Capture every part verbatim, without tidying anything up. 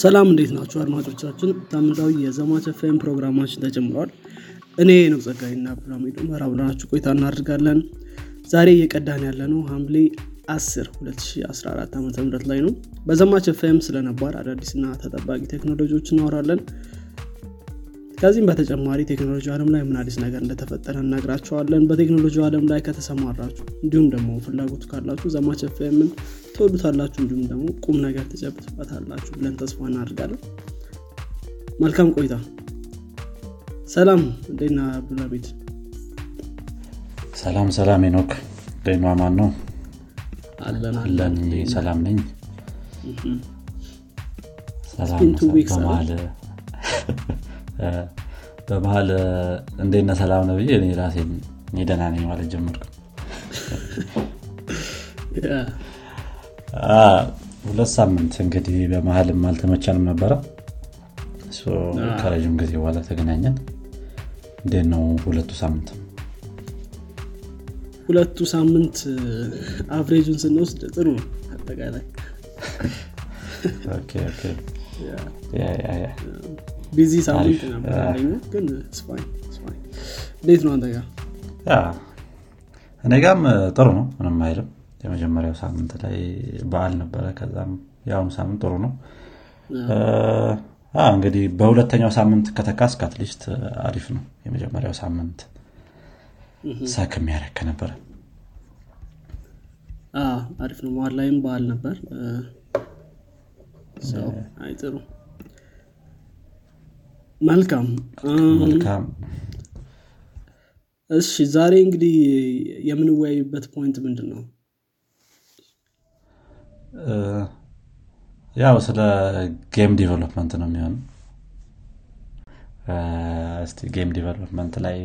ሰላም እንዴት ናችሁ አድማጮቻችን ታምራው የዘማች ኤፍ ኤም ፕሮግራማችን ተጀምሯል። እኔ ነው ዘጋይና ፕሮግራሙን መራብራችሁ ቆይታ እናደርጋለን። ዛሬ የቀዳን ያለነው ሐምሌ አስር ሁለት ሺህ አስራ አራት ዓ.ም ላይ ነው። በዘማች ኤፍ ኤም ስለነባር አዳዲስና ተጠባቂ ቴክኖሎጂዎችን እናወራለን። ከዚህም በተጨማሪ ቴክኖሎጂ ዓለም ላይ ምን አዲስ ነገር እንደተፈጠረ እናግራችኋለን። በቴክኖሎጂ ዓለም ላይ ከተሰማራችሁ እንዲሁም ደግሞ ፍላጎት ካላችሁ ዘማች ኤፍ ኤም ን ትወዱታላችሁ እንዲሁም ደግሞ ቁም ነገር ተጨብጣላችሁ ብለን ተስፋ እናደርጋለን። መልካም ቆይታ። ሰላም እንደና አብዱላቢት። ሰላም ሰላም ኢኖክ ደማማን ነው አለን አለን ሰላም ነኝ። ሰላም ተማለ በመሃል እንደና ሰላም ነው ብዬ እኔ ራሴ ነኝ ደህና ነኝ ማለት ጀመርኩ። ያ አ ሁለት ሳምንት እንግዲህ በመሃል ማልተመቻንም ነበር። ሶ ካረጅም ጊዜ በኋላ ተገናኘን። እንደነው ሁለቱ ሳምንት ሁለቱ ሳምንት አቨሬጁን ስንወስድ ጥሩ አጠቃላይ ኦኬ ኦኬ ያ ያ ያ ቢዚ ሳምንት ነበር አይደል? ግን ስፋይ ስፋይ ዴት ነው አንደጋ ያ አንደጋም ጥሩ ነው ምንም አይልም። የመጀመሪያው ሳምንት ላይ በዓል ነበር። ከዛም ያው ሳምንት ጥሩ ነው። አ እንግዲህ በሁለተኛው ሳምንት ከተካስ ካትሊስት አሪፍ ነው። የመጀመሪያው ሳምንት ሳከም ያረከ ነበር። አ አሪፍ ነው። ማር ላይም በዓል ነበር። ሶ አይ ጥሩ መልካም መልካም። እሺ ዛሬ እንግዲህ የምንወያይበት ፖይንት ምንድነው? ያው ስለ ጌም ዲቨሎፕመንት ነው የሚሆነው። እስቲ ጌም ዲቨሎፕመንት ላይ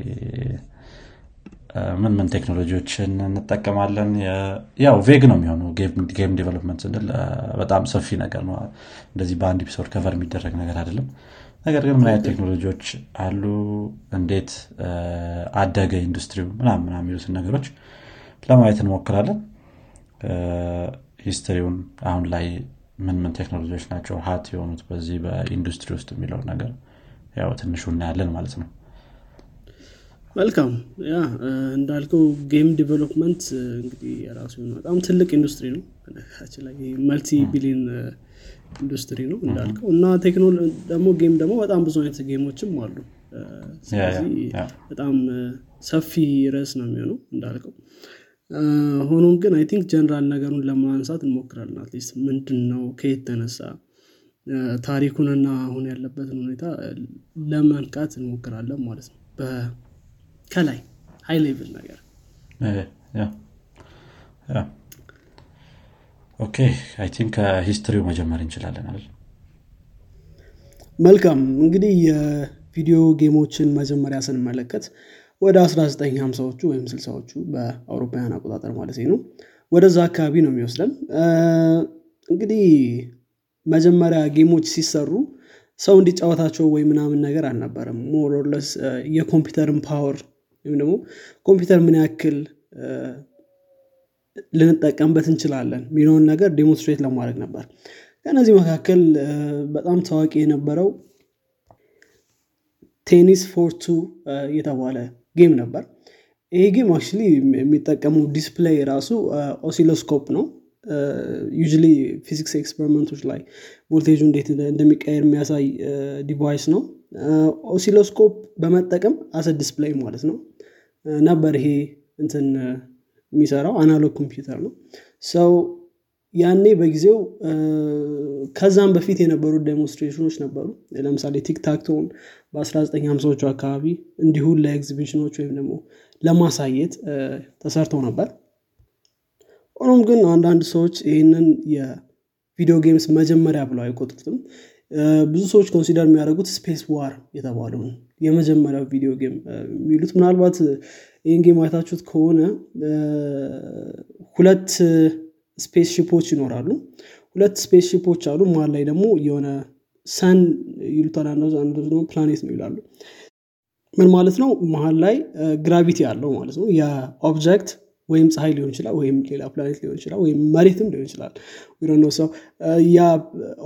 ምን ምን ቴክኖሎጂዎችን እንጠቀማለን? ያው ቬግ ነው የሚሆነው። ጌም ጌም ዲቨሎፕመንት ስንል በጣም ሰፊ ነገር ነው። እንደዚህ በአንድ ኤፒሶድ ከቨር የሚደረግ ነገር አይደለም። ነገር ግን ምን አይነት ቴክኖሎጂዎች አሉ፣ እንዴት አደገ ኢንዱስትሪው ምናምን ምናምን የሚሉትን ነገሮች ለማየት እንሞክራለን። ሂስትሪውን አሁን ላይ ምን ምን ቴክኖሎጂዎች ናቸው ሀት የሆኑት በዚህ በኢንዱስትሪ ውስጥ የሚለው ነገር ያው ትንሽ እናያለን ማለት ነው። መልካም። ያ እንዳልከው ጌም ዲቨሎፕመንት እንግዲህ ራሱ በጣም ትልቅ ኢንዱስትሪ ነው። አክቹሊ ማልቲ ቢሊዮን ኢንዱስትሪ ነው እንዳልከው እና ቴክኖሎጂ ደግሞ ጌም ደግሞ በጣም ብዙ አይነት ጌሞችም አሉ። ስለዚህ በጣም ሰፊ ርዕስ ነው የሚሆነው እንዳልከው። ሆኖም ግን አይ ቲንክ ጀነራል ነገሩን ለማንሳት እንሞክራለን። አትሊስት ምንድነው ከየት ተነሳ ታሪኩንና አሁን ያለበትን ሁኔታ ለማንቃት እንሞክራለን ማለት ነው። በከላይ ሃይ ሌቭል ነገር ያ ያ ኦኬ አይ ቲንክ ሂስትሪው መጀመር እንችላለን አይደል? መልካም። እንግዲህ የቪዲዮ ጌሞችን መጀመሪያ ስንመለከት ወደ አስራ ዘጠኝ ሃምሳዎቹ ወይም ስልሳዎቹ በአውሮፓውያን አቆጣጠር ማለት ነው ወደዛ አካባቢ ነው የሚወስደን። እንግዲህ መጀመሪያ ጌሞች ሲሰሩ ሰው እንዲጫወታቸው ወይ ምናምን ነገር አልነበረም። ሞር ኦር ለስ የኮምፒውተርን ፓወር ወይም ደግሞ ኮምፒውተር ምን ያክል ልንጠቀምበት እንችላለን የሚለውን ነገር ዴሞንስትሬት ለማድረግ ነበር። ከነዚህ መካከል በጣም ታዋቂ የነበረው ቴኒስ ፎር ቱ የተባለ ጌም ነበር። ይሄ ጌም አክቹሊ የሚጠቀመው ዲስፕሌይ ራሱ ኦሲሎስኮፕ ነው። ዩዥሊ ፊዚክስ ኤክስፐሪመንቶች ላይ ቮልቴጁ እንዴት እንደሚቀየር የሚያሳይ ዲቫይስ ነው። ኦሲሎስኮፕ በመጠቀም አሰ ዲስፕሌይ ማለት ነው ነበር ይሄ እንትን የሚሰራው አናሎግ ኮምፒውተር ነው። ሰው ያኔ በጊዜው ከዛም በፊት የነበሩ ዴሞንስትሬሽኖች ነበሩ። ለምሳሌ ቲክታክቶን በ1950ዎቹ አካባቢ እንዲሁ ለኤግዚቢሽኖች ወይም ደግሞ ለማሳየት ተሰርቶ ነበር። ሆኖም ግን አንዳንድ ሰዎች ይህንን የቪዲዮ ጌምስ መጀመሪያ ብለው አይቆጥሩትም። ብዙ ሰዎች ኮንሲደር የሚያደርጉት ስፔስ ዋር የተባለውን የመጀመሪያው ቪዲዮ ጌም የሚሉት። ምናልባት ይህን ጌም አይታችሁት ከሆነ ሁለት ስፔስ ሺፖች ይኖራሉ። ሁለት ስፔስ ሺፖች አሉ። መሀል ላይ ደግሞ የሆነ ሰን ይሉታል አንዱ አንዱ ደግሞ ፕላኔት ነው ይላሉ። ምን ማለት ነው? መሀል ላይ ግራቪቲ አለው ማለት ነው። ያ ኦብጀክት ወይም ፀሐይ ሊሆን ይችላል ወይም ሌላ ፕላኔት ሊሆን ይችላል ወይም መሬትም ሊሆን ይችላል we don't know so ያ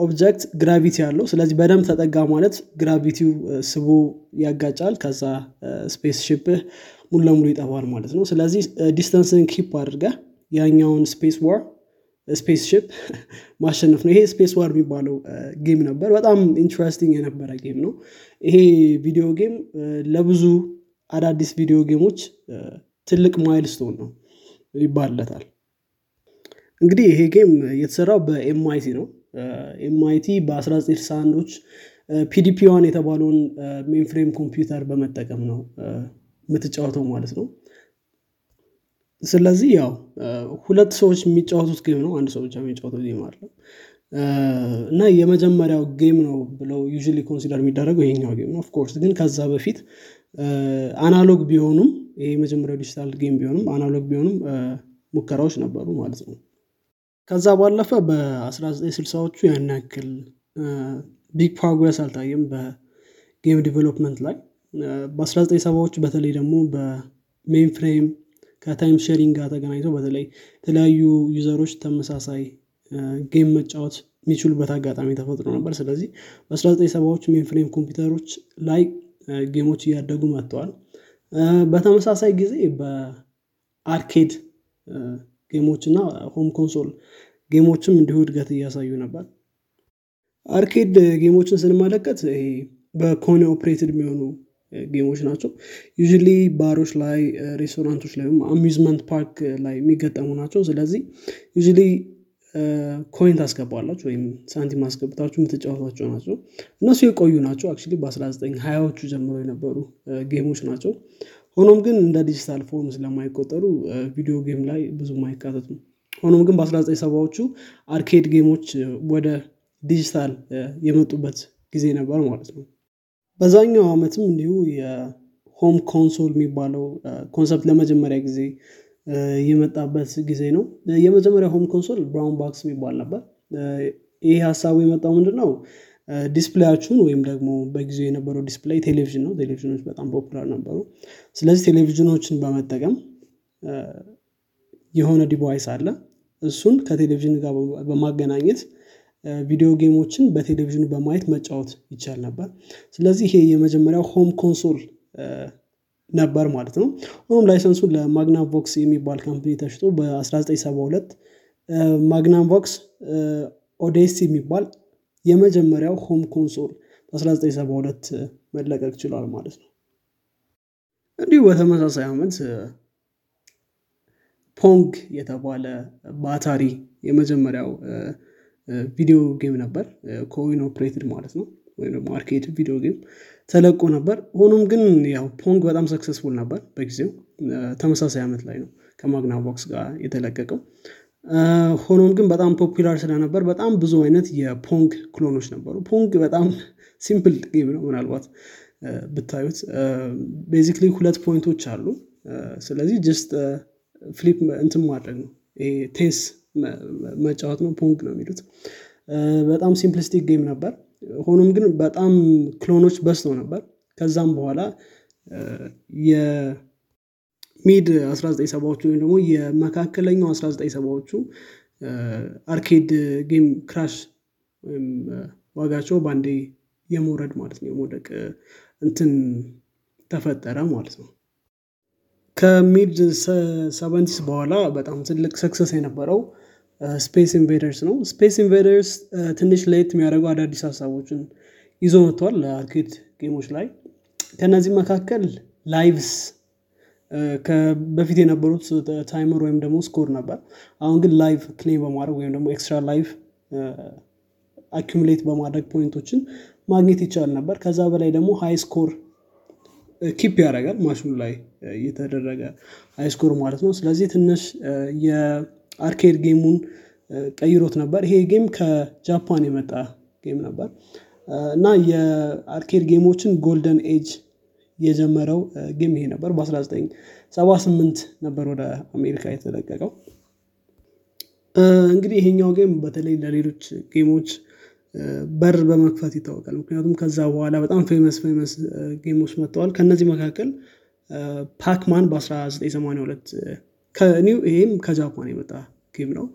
ኦብጀክት ግራቪቲ አለው ስለዚህ በደም ተጠጋ ማለት ግራቪቲው ስቦ ያጋጫል ከዛ ስፔስሺፕ ሙሉ ለሙሉ ይጠፋል ማለት ነው ስለዚህ ዲስታንስን ኪፕ አድርጋ ያኛውን ስፔስ ዋር ስፔስሺፕ ማሸነፍ ነው ይሄ ስፔስ ዋር የሚባለው ጌም ነበር በጣም ኢንትረስቲንግ የነበረ ጌም ነው ይሄ ቪዲዮ ጌም ለብዙ አዳዲስ ቪዲዮ ጌሞች ትልቅ ማይልስቶን ነው ይባላታል እንግዲህ ይሄ ጌም የተሰራው በኤም አይ ቲ ነው ኤም አይ ቲ በ1961ዎች ፒ ዲ ፒ ዋን የተባለውን ሜንፍሬም ኮምፒውተር በመጠቀም ነው የምትጫወተው ማለት ነው ስለዚህ ያው ሁለት ሰዎች የሚጫወቱት ጌም ነው አንድ ሰው ብቻ የሚጫወተው ጌም አይደለም እና የመጀመሪያው ጌም ነው ብለው ዩዥሊ ኮንሲደር የሚደረገው ይሄኛው ጌም ነው ኦፍ ኮርስ ግን ከዛ በፊት አናሎግ ቢሆኑም ይሄ የመጀመሪያው ዲጂታል ጌም ቢሆንም አናሎግ ቢሆንም ሙከራዎች ነበሩ ማለት ነው ከዛ ባለፈ በ1960ዎቹ ያን ያክል ቢግ ፕሮግረስ አልታየም በጌም ዲቨሎፕመንት ላይ በ1970ዎቹ በተለይ ደግሞ በሜይንፍሬም ከታይም ሼሪንግ ጋር ተገናኝቶ በተለይ የተለያዩ ዩዘሮች ተመሳሳይ ጌም መጫወት የሚችሉበት አጋጣሚ ተፈጥሮ ነበር ስለዚህ በ1970ዎቹ ሜይንፍሬም ኮምፒውተሮች ላይ ጌሞች እያደጉ መጥተዋል በተመሳሳይ ጊዜ በአርኬድ ጌሞች እና ሆም ኮንሶል ጌሞችም እንዲሁ እድገት እያሳዩ ነበር አርኬድ ጌሞችን ስንመለከት ይሄ በኮኔ ኦፕሬትድ የሚሆኑ ጌሞች ናቸው ዩዥሊ ባሮች ላይ ሬስቶራንቶች ላይ አሚውዝመንት ፓርክ ላይ የሚገጠሙ ናቸው ስለዚህ ዩዥሊ ኮይን ታስገባላችሁ ወይም ሳንቲም አስገብታችሁ የምትጫወቷቸው ናቸው እነሱ የቆዩ ናቸው አክቹሊ በ1920ዎቹ ጀምሮ የነበሩ ጌሞች ናቸው ሆኖም ግን እንደ ዲጂታል ፎርም ስለማይቆጠሩ ቪዲዮ ጌም ላይ ብዙም አይካተቱም ሆኖም ግን በ1970ዎቹ አርኬድ ጌሞች ወደ ዲጂታል የመጡበት ጊዜ ነበር ማለት ነው በዛኛው ዓመትም እንዲሁ የሆም ኮንሶል የሚባለው ኮንሰፕት ለመጀመሪያ ጊዜ የመጣበት ጊዜ ነው የመጀመሪያ ሆም ኮንሶል ብራውን ቦክስ የሚባል ነበር ይሄ ሐሳቡ የመጣው ምንድነው ዲስፕሌያችሁን ወይም ደግሞ በጊዜው የነበረው ዲስፕሌይ ቴሌቪዥን ነው ቴሌቪዥኖች በጣም ፖፑላር ነበሩ ስለዚህ ቴሌቪዥኖችን በመጠቀም የሆነ ዲቫይስ አለ እሱን ከቴሌቪዥን ጋር በማገናኘት ቪዲዮ ጌሞችን በቴሌቪዥኑ በማየት መጫወት ይቻል ነበር ስለዚህ ይሄ የመጀመሪያው ሆም ኮንሶል ነበር ማለት ነው ሆኖም ላይሰንሱን ለማግናቮክስ የሚባል ካምፓኒ ተሽጦ በ1972 ማግናቮክስ ኦዴሲ የሚባል የመጀመሪያው ሆም ኮንሶል በ1972 መለቀቅ ችሏል ማለት ነው እንዲሁ በተመሳሳይ ዓመት ፖንግ የተባለ በአታሪ የመጀመሪያው ቪዲዮ ጌም ነበር ኮይን ኦፕሬትድ ማለት ነው ወይም ደግሞ አርኬድ ቪዲዮ ጌም ተለቆ ነበር ሆኖም ግን ያው ፖንግ በጣም ሰክሰስፉል ነበር በጊዜው ተመሳሳይ ዓመት ላይ ነው ከማግናቮክስ ጋር የተለቀቀው ሆኖም ግን በጣም ፖፑላር ስለነበር በጣም ብዙ አይነት የፖንግ ክሎኖች ነበሩ ፖንግ በጣም ሲምፕል ጌም ነው ምናልባት ብታዩት ቤዚክሊ ሁለት ፖይንቶች አሉ ስለዚህ ጀስት ፍሊፕ እንትን ማድረግ ነው ይሄ ቴንስ መጫወት ነው ፖንግ ነው የሚሉት በጣም ሲምፕሊስቲክ ጌም ነበር ሆኖም ግን በጣም ክሎኖች በዝተው ነበር ከዛም በኋላ የሚድ አስራ ዘጠኝ ሰባዎቹ ወይም ደግሞ የመካከለኛው አስራ ዘጠኝ ሰባዎቹ አርኬድ ጌም ክራሽ ወይም ዋጋቸው በአንዴ የመውረድ ማለት ነው የመውደቅ እንትን ተፈጠረ ማለት ነው ከሚድ ሰቨንቲስ በኋላ በጣም ትልቅ ሰክሰስ የነበረው ስፔስ ኢንቬደርስ ነው ስፔስ ኢንቬደርስ ትንሽ ለየት የሚያደርጉ አዳዲስ ሀሳቦችን ይዞ መጥቷል አርኬድ ጌሞች ላይ ከእነዚህ መካከል ላይቭስ በፊት የነበሩት ታይመር ወይም ደግሞ ስኮር ነበር አሁን ግን ላይቭ ክሌም በማድረግ ወይም ደግሞ ኤክስትራ ላይቭ አኪሙሌት በማድረግ ፖይንቶችን ማግኘት ይቻል ነበር ከዛ በላይ ደግሞ ሃይ ስኮር ኪፕ ያደርጋል ማሽኑ ላይ እየተደረገ ሃይ ስኮር ማለት ነው ስለዚህ ትንሽ አርኬድ ጌሙን ቀይሮት ነበር ይሄ ጌም ከጃፓን የመጣ ጌም ነበር እና የአርኬድ ጌሞችን ጎልደን ኤጅ የጀመረው ጌም ይሄ ነበር በ1978 ነበር ወደ አሜሪካ የተለቀቀው እንግዲህ ይሄኛው ጌም በተለይ ለሌሎች ጌሞች በር በመክፈት ይታወቃል ምክንያቱም ከዛ በኋላ በጣም ፌመስ ፌመስ ጌሞች መጥተዋል ከእነዚህ መካከል ፓክማን በ1982 ከኒው ይሄም ከጃፓን የመጣ ጌም ነው።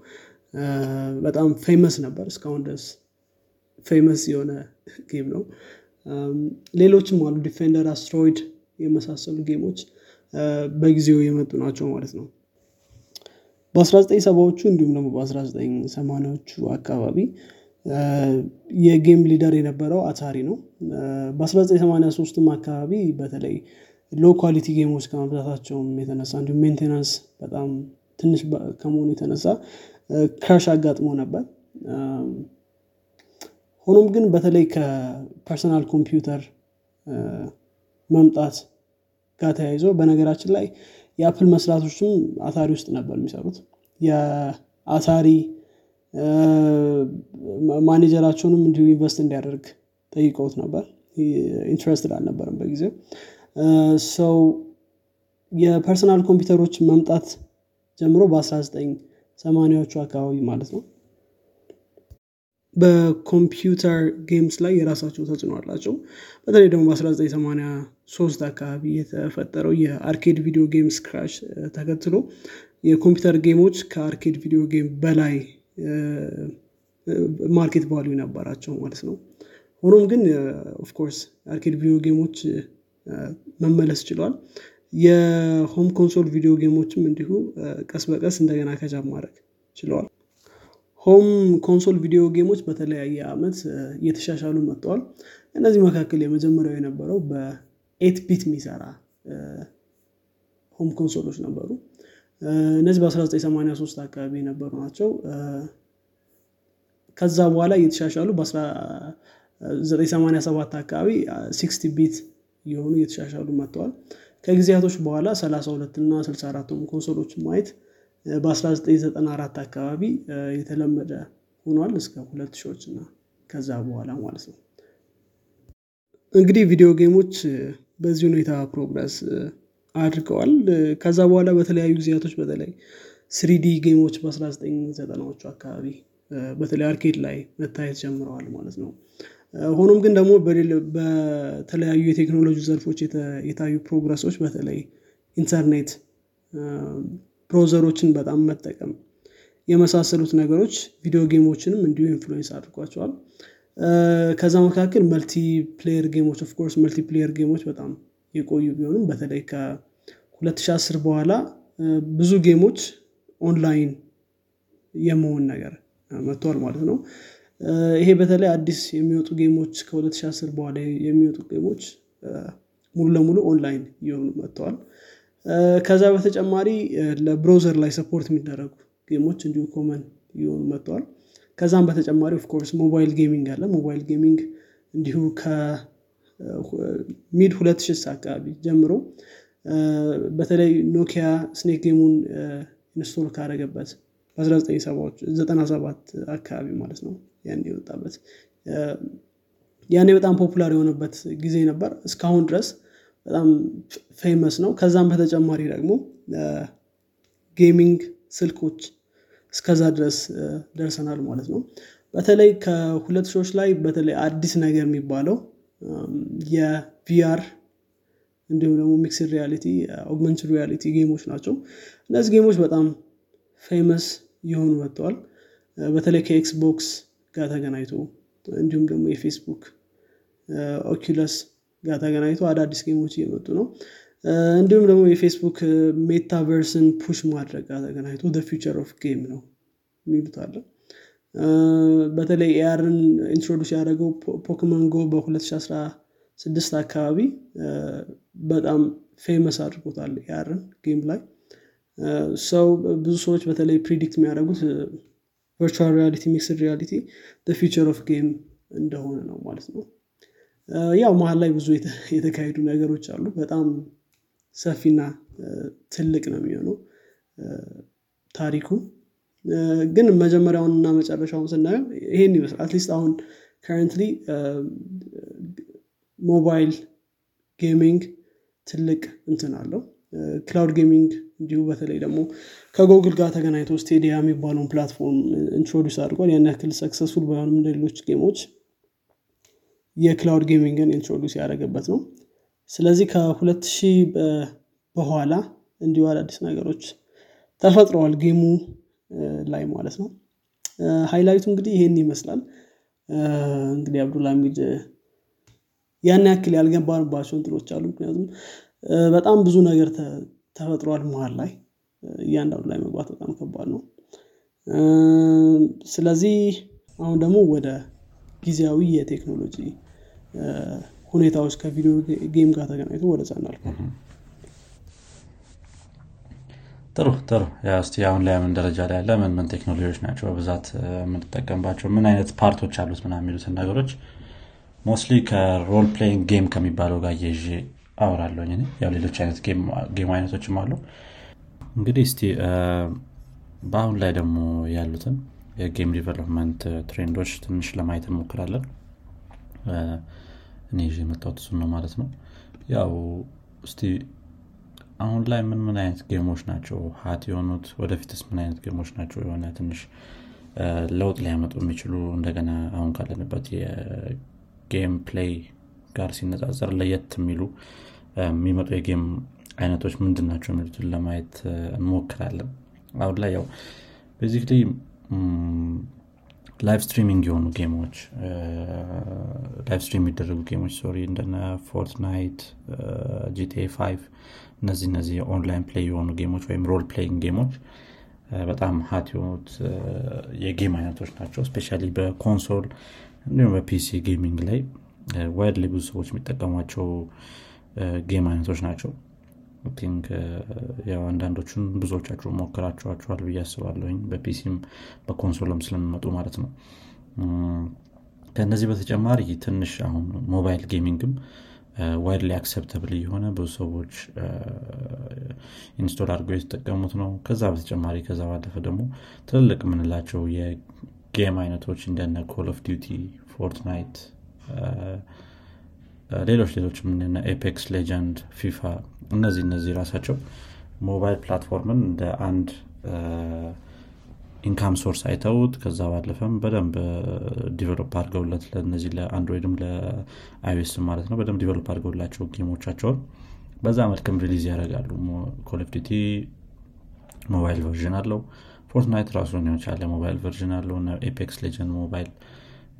በጣም ፌመስ ነበር። እስካሁን ድረስ ፌመስ የሆነ ጌም ነው። ሌሎችም አሉ፣ ዲፌንደር፣ አስትሮይድ የመሳሰሉ ጌሞች በጊዜው የመጡ ናቸው ማለት ነው። በ1970ዎቹ እንዲሁም ደግሞ በ1980ዎቹ አካባቢ የጌም ሊደር የነበረው አታሪ ነው። በ1983ም አካባቢ በተለይ ሎ ኳሊቲ ጌሞች ከማብዛታቸውም የተነሳ እንዲሁም ሜንቴናንስ በጣም ትንሽ ከመሆኑ የተነሳ ክራሽ አጋጥሞ ነበር። ሆኖም ግን በተለይ ከፐርሰናል ኮምፒውተር መምጣት ጋር ተያይዞ በነገራችን ላይ የአፕል መስራቶችም አታሪ ውስጥ ነበር የሚሰሩት። የአታሪ ማኔጀራቸውንም እንዲሁ ኢንቨስት እንዲያደርግ ጠይቀውት ነበር። ኢንትረስትድ አልነበረም በጊዜው ሰው። የፐርሰናል ኮምፒውተሮች መምጣት ጀምሮ በ1980ዎቹ አካባቢ ማለት ነው በኮምፒውተር ጌምስ ላይ የራሳቸው ተጽዕኖ አላቸው። በተለይ ደግሞ በ1983 አካባቢ የተፈጠረው የአርኬድ ቪዲዮ ጌምስ ክራሽ ተከትሎ የኮምፒውተር ጌሞች ከአርኬድ ቪዲዮ ጌም በላይ ማርኬት ቫልዩ ነበራቸው ማለት ነው። ሆኖም ግን ኦፍኮርስ አርኬድ ቪዲዮ ጌሞች መመለስ ችሏል። የሆም ኮንሶል ቪዲዮ ጌሞችም እንዲሁ ቀስ በቀስ እንደገና ከጃብ ማድረግ ችለዋል። ሆም ኮንሶል ቪዲዮ ጌሞች በተለያየ ዓመት እየተሻሻሉ መጥተዋል። እነዚህ መካከል የመጀመሪያው የነበረው በኤት ቢት የሚሰራ ሆም ኮንሶሎች ነበሩ። እነዚህ በ1983 አካባቢ የነበሩ ናቸው። ከዛ በኋላ እየተሻሻሉ በ1987 አካባቢ ስልሳ ቢት የሆኑ እየተሻሻሉ መጥተዋል። ከጊዜያቶች በኋላ ሰላሳ ሁለት እና ስልሳ አራት ሆም ኮንሶሎች ማየት በ1994 አካባቢ የተለመደ ሆኗል እስከ ሁለት ሺዎች እና ከዛ በኋላ ማለት ነው። እንግዲህ ቪዲዮ ጌሞች በዚህ ሁኔታ ፕሮግረስ አድርገዋል። ከዛ በኋላ በተለያዩ ጊዜያቶች በተለይ ስሪዲ ጌሞች በ1990ዎቹ አካባቢ በተለይ አርኬድ ላይ መታየት ጀምረዋል ማለት ነው። ሆኖም ግን ደግሞ በተለያዩ የቴክኖሎጂ ዘርፎች የታዩ ፕሮግረሶች በተለይ ኢንተርኔት፣ ብራውዘሮችን በጣም መጠቀም የመሳሰሉት ነገሮች ቪዲዮ ጌሞችንም እንዲሁ ኢንፍሉዌንስ አድርጓቸዋል። ከዛ መካከል መልቲፕሌየር ጌሞች ኦፍኮርስ መልቲፕሌየር ጌሞች በጣም የቆዩ ቢሆንም በተለይ ከ2010 በኋላ ብዙ ጌሞች ኦንላይን የመሆን ነገር መጥቷል ማለት ነው። ይሄ በተለይ አዲስ የሚወጡ ጌሞች ከ2010 በኋላ የሚወጡ ጌሞች ሙሉ ለሙሉ ኦንላይን እየሆኑ መጥተዋል። ከዛ በተጨማሪ ለብራውዘር ላይ ሰፖርት የሚደረጉ ጌሞች እንዲሁ ኮመን እየሆኑ መጥተዋል። ከዛም በተጨማሪ ኦፍኮርስ ሞባይል ጌሚንግ አለ። ሞባይል ጌሚንግ እንዲሁ ከሚድ ሁለት ሺህ አካባቢ ጀምሮ በተለይ ኖኪያ ስኔክ ጌሙን ኢንስቶል ካደረገበት በ1997 አካባቢ ማለት ነው ያኔ የወጣበት ያኔ በጣም ፖፑላር የሆነበት ጊዜ ነበር። እስካሁን ድረስ በጣም ፌመስ ነው። ከዛም በተጨማሪ ደግሞ ጌሚንግ ስልኮች እስከዛ ድረስ ደርሰናል ማለት ነው። በተለይ ከሁለት ሺዎች ላይ በተለይ አዲስ ነገር የሚባለው የቪአር እንዲሁም ደግሞ ሚክስድ ሪያሊቲ፣ ኦግመንትድ ሪያሊቲ ጌሞች ናቸው። እነዚህ ጌሞች በጣም ፌመስ የሆኑ መጥተዋል። በተለይ ከኤክስቦክስ ጋር ተገናኝቶ እንዲሁም ደግሞ የፌስቡክ ኦኪለስ ጋር ተገናኝቶ አዳዲስ ጌሞች እየመጡ ነው። እንዲሁም ደግሞ የፌስቡክ ሜታቨርስን ፑሽ ማድረግ ጋር ተገናኝቶ ዘ ፊውቸር ኦፍ ጌም ነው የሚሉት አለ። በተለይ ኤአርን ኢንትሮዱስ ያደረገው ፖኬሞን ጎ በ2016 አካባቢ በጣም ፌመስ አድርጎታል ኤአርን ጌም ላይ ሰው። ብዙ ሰዎች በተለይ ፕሪዲክት የሚያደርጉት ቨርቹዋል ሪያሊቲ፣ ሚክስድ ሪያሊቲ ዘ ፊውቸር ኦፍ ጌም እንደሆነ ነው ማለት ነው። ያው መሀል ላይ ብዙ የተካሄዱ ነገሮች አሉ። በጣም ሰፊና ትልቅ ነው የሚሆነው ታሪኩ። ግን መጀመሪያውን እና መጨረሻውን ስናየው ይሄን ይመስላል። አትሊስት አሁን ከረንትሊ ሞባይል ጌሚንግ ትልቅ እንትን አለው። ክላውድ ጌሚንግ እንዲሁ በተለይ ደግሞ ከጎግል ጋር ተገናኝቶ ስቴዲያ የሚባለውን ፕላትፎርም ኢንትሮዲውስ አድርጓል። ያን ያክል ሰክሰስፉል ባይሆንም እንደሌሎች ጌሞች የክላውድ ጌሚንግን ኢንትሮዲውስ ያደረገበት ነው። ስለዚህ ከ2000 በኋላ እንዲሁ አዳዲስ ነገሮች ተፈጥሯል ጌሙ ላይ ማለት ነው። ሃይላይቱ እንግዲህ ይሄን ይመስላል። እንግዲህ አብዱል ሐሚድ ያን ያክል ያልገባንባቸው እንትኖች አሉ። ምክንያቱም በጣም ብዙ ነገር ተፈጥሯል መሃል ላይ እያንዳንዱ ላይ መግባት በጣም ከባድ ነው። ስለዚህ አሁን ደግሞ ወደ ጊዜያዊ የቴክኖሎጂ ሁኔታዎች ከቪዲዮ ጌም ጋር ተገናኝቶ ወደዛ እናልፋለን። ጥሩ ጥሩ ያስቲ አሁን ላይ ምን ደረጃ ላይ ያለ ምን ምን ቴክኖሎጂዎች ናቸው በብዛት የምንጠቀምባቸው ምን አይነት ፓርቶች አሉት ምናምን የሚሉት ነገሮች ሞስሊ ከሮል ፕሌይንግ ጌም ከሚባለው ጋር ይዤ አወራለሁኝ እኔ። ያው ሌሎች አይነት ጌም ጌም አይነቶችም አሉ እንግዲህ እስቲ በአሁን ላይ ደግሞ ያሉትን የጌም ዲቨሎፕመንት ትሬንዶች ትንሽ ለማየት እንሞክራለን። እኔ የመጣሁት እሱን ነው ማለት ነው። ያው እስቲ አሁን ላይ ምን ምን አይነት ጌሞች ናቸው ሀት የሆኑት ወደፊትስ ምን አይነት ጌሞች ናቸው የሆነ ትንሽ ለውጥ ሊያመጡ የሚችሉ እንደገና አሁን ካለንበት የጌም ፕሌይ ጋር ሲነጻጸር ለየት የሚሉ የሚመጡ የጌም አይነቶች ምንድን ናቸው የሚሉትን ለማየት እንሞክራለን። አሁን ላይ ያው ቤዚክሊ ላይቭ ስትሪሚንግ የሆኑ ጌሞች ላይቭ ስትሪም የሚደረጉ ጌሞች ሶሪ እንደነ ፎርትናይት ጂቲኤ ፋይቭ እነዚህ እነዚህ ኦንላይን ፕሌይ የሆኑ ጌሞች ወይም ሮል ፕሌይንግ ጌሞች በጣም ሀት የሆኑት የጌም አይነቶች ናቸው። ስፔሻሊ በኮንሶል እንዲሁም በፒሲ ጌሚንግ ላይ ዋይድሊ ብዙ ሰዎች የሚጠቀሟቸው ጌም አይነቶች ናቸው። I think ያው አንዳንዶቹን ብዙዎቻችሁ ሞክራችኋል ብዬ አስባለሁኝ በፒሲም በኮንሶልም ስለሚመጡ ማለት ነው። ከነዚህ በተጨማሪ ትንሽ አሁን ሞባይል ጌሚንግም widely acceptable የሆነ ብዙ ሰዎች ኢንስቶል አድርገው የተጠቀሙት ነው። ከዛ በተጨማሪ ከዛ ባለፈ ደግሞ ትልልቅ ምንላቸው የጌም አይነቶች እንደነ ኮል ኦፍ ዲዩቲ ፎርትናይት ሌሎች ሌሎችም እንደነ ኤፔክስ ሌጀንድ ፊፋ እነዚህ እነዚህ ራሳቸው ሞባይል ፕላትፎርምን እንደ አንድ ኢንካም ሶርስ አይተውት ከዛ ባለፈም በደንብ ዲቨሎፕ አድርገውለት ለነዚህ ለአንድሮይድም ለአይኦኤስ ማለት ነው በደንብ ዲቨሎፕ አድርገውላቸው ጌሞቻቸውን በዛ መልኩም ሪሊዝ ያደርጋሉ። ኮል ኦፍ ዲዩቲ ሞባይል ቨርዥን አለው፣ ፎርትናይት ራሱን ነው ቻለ ሞባይል ቨርዥን አለው እና ኤፔክስ ሌጀንድ ሞባይል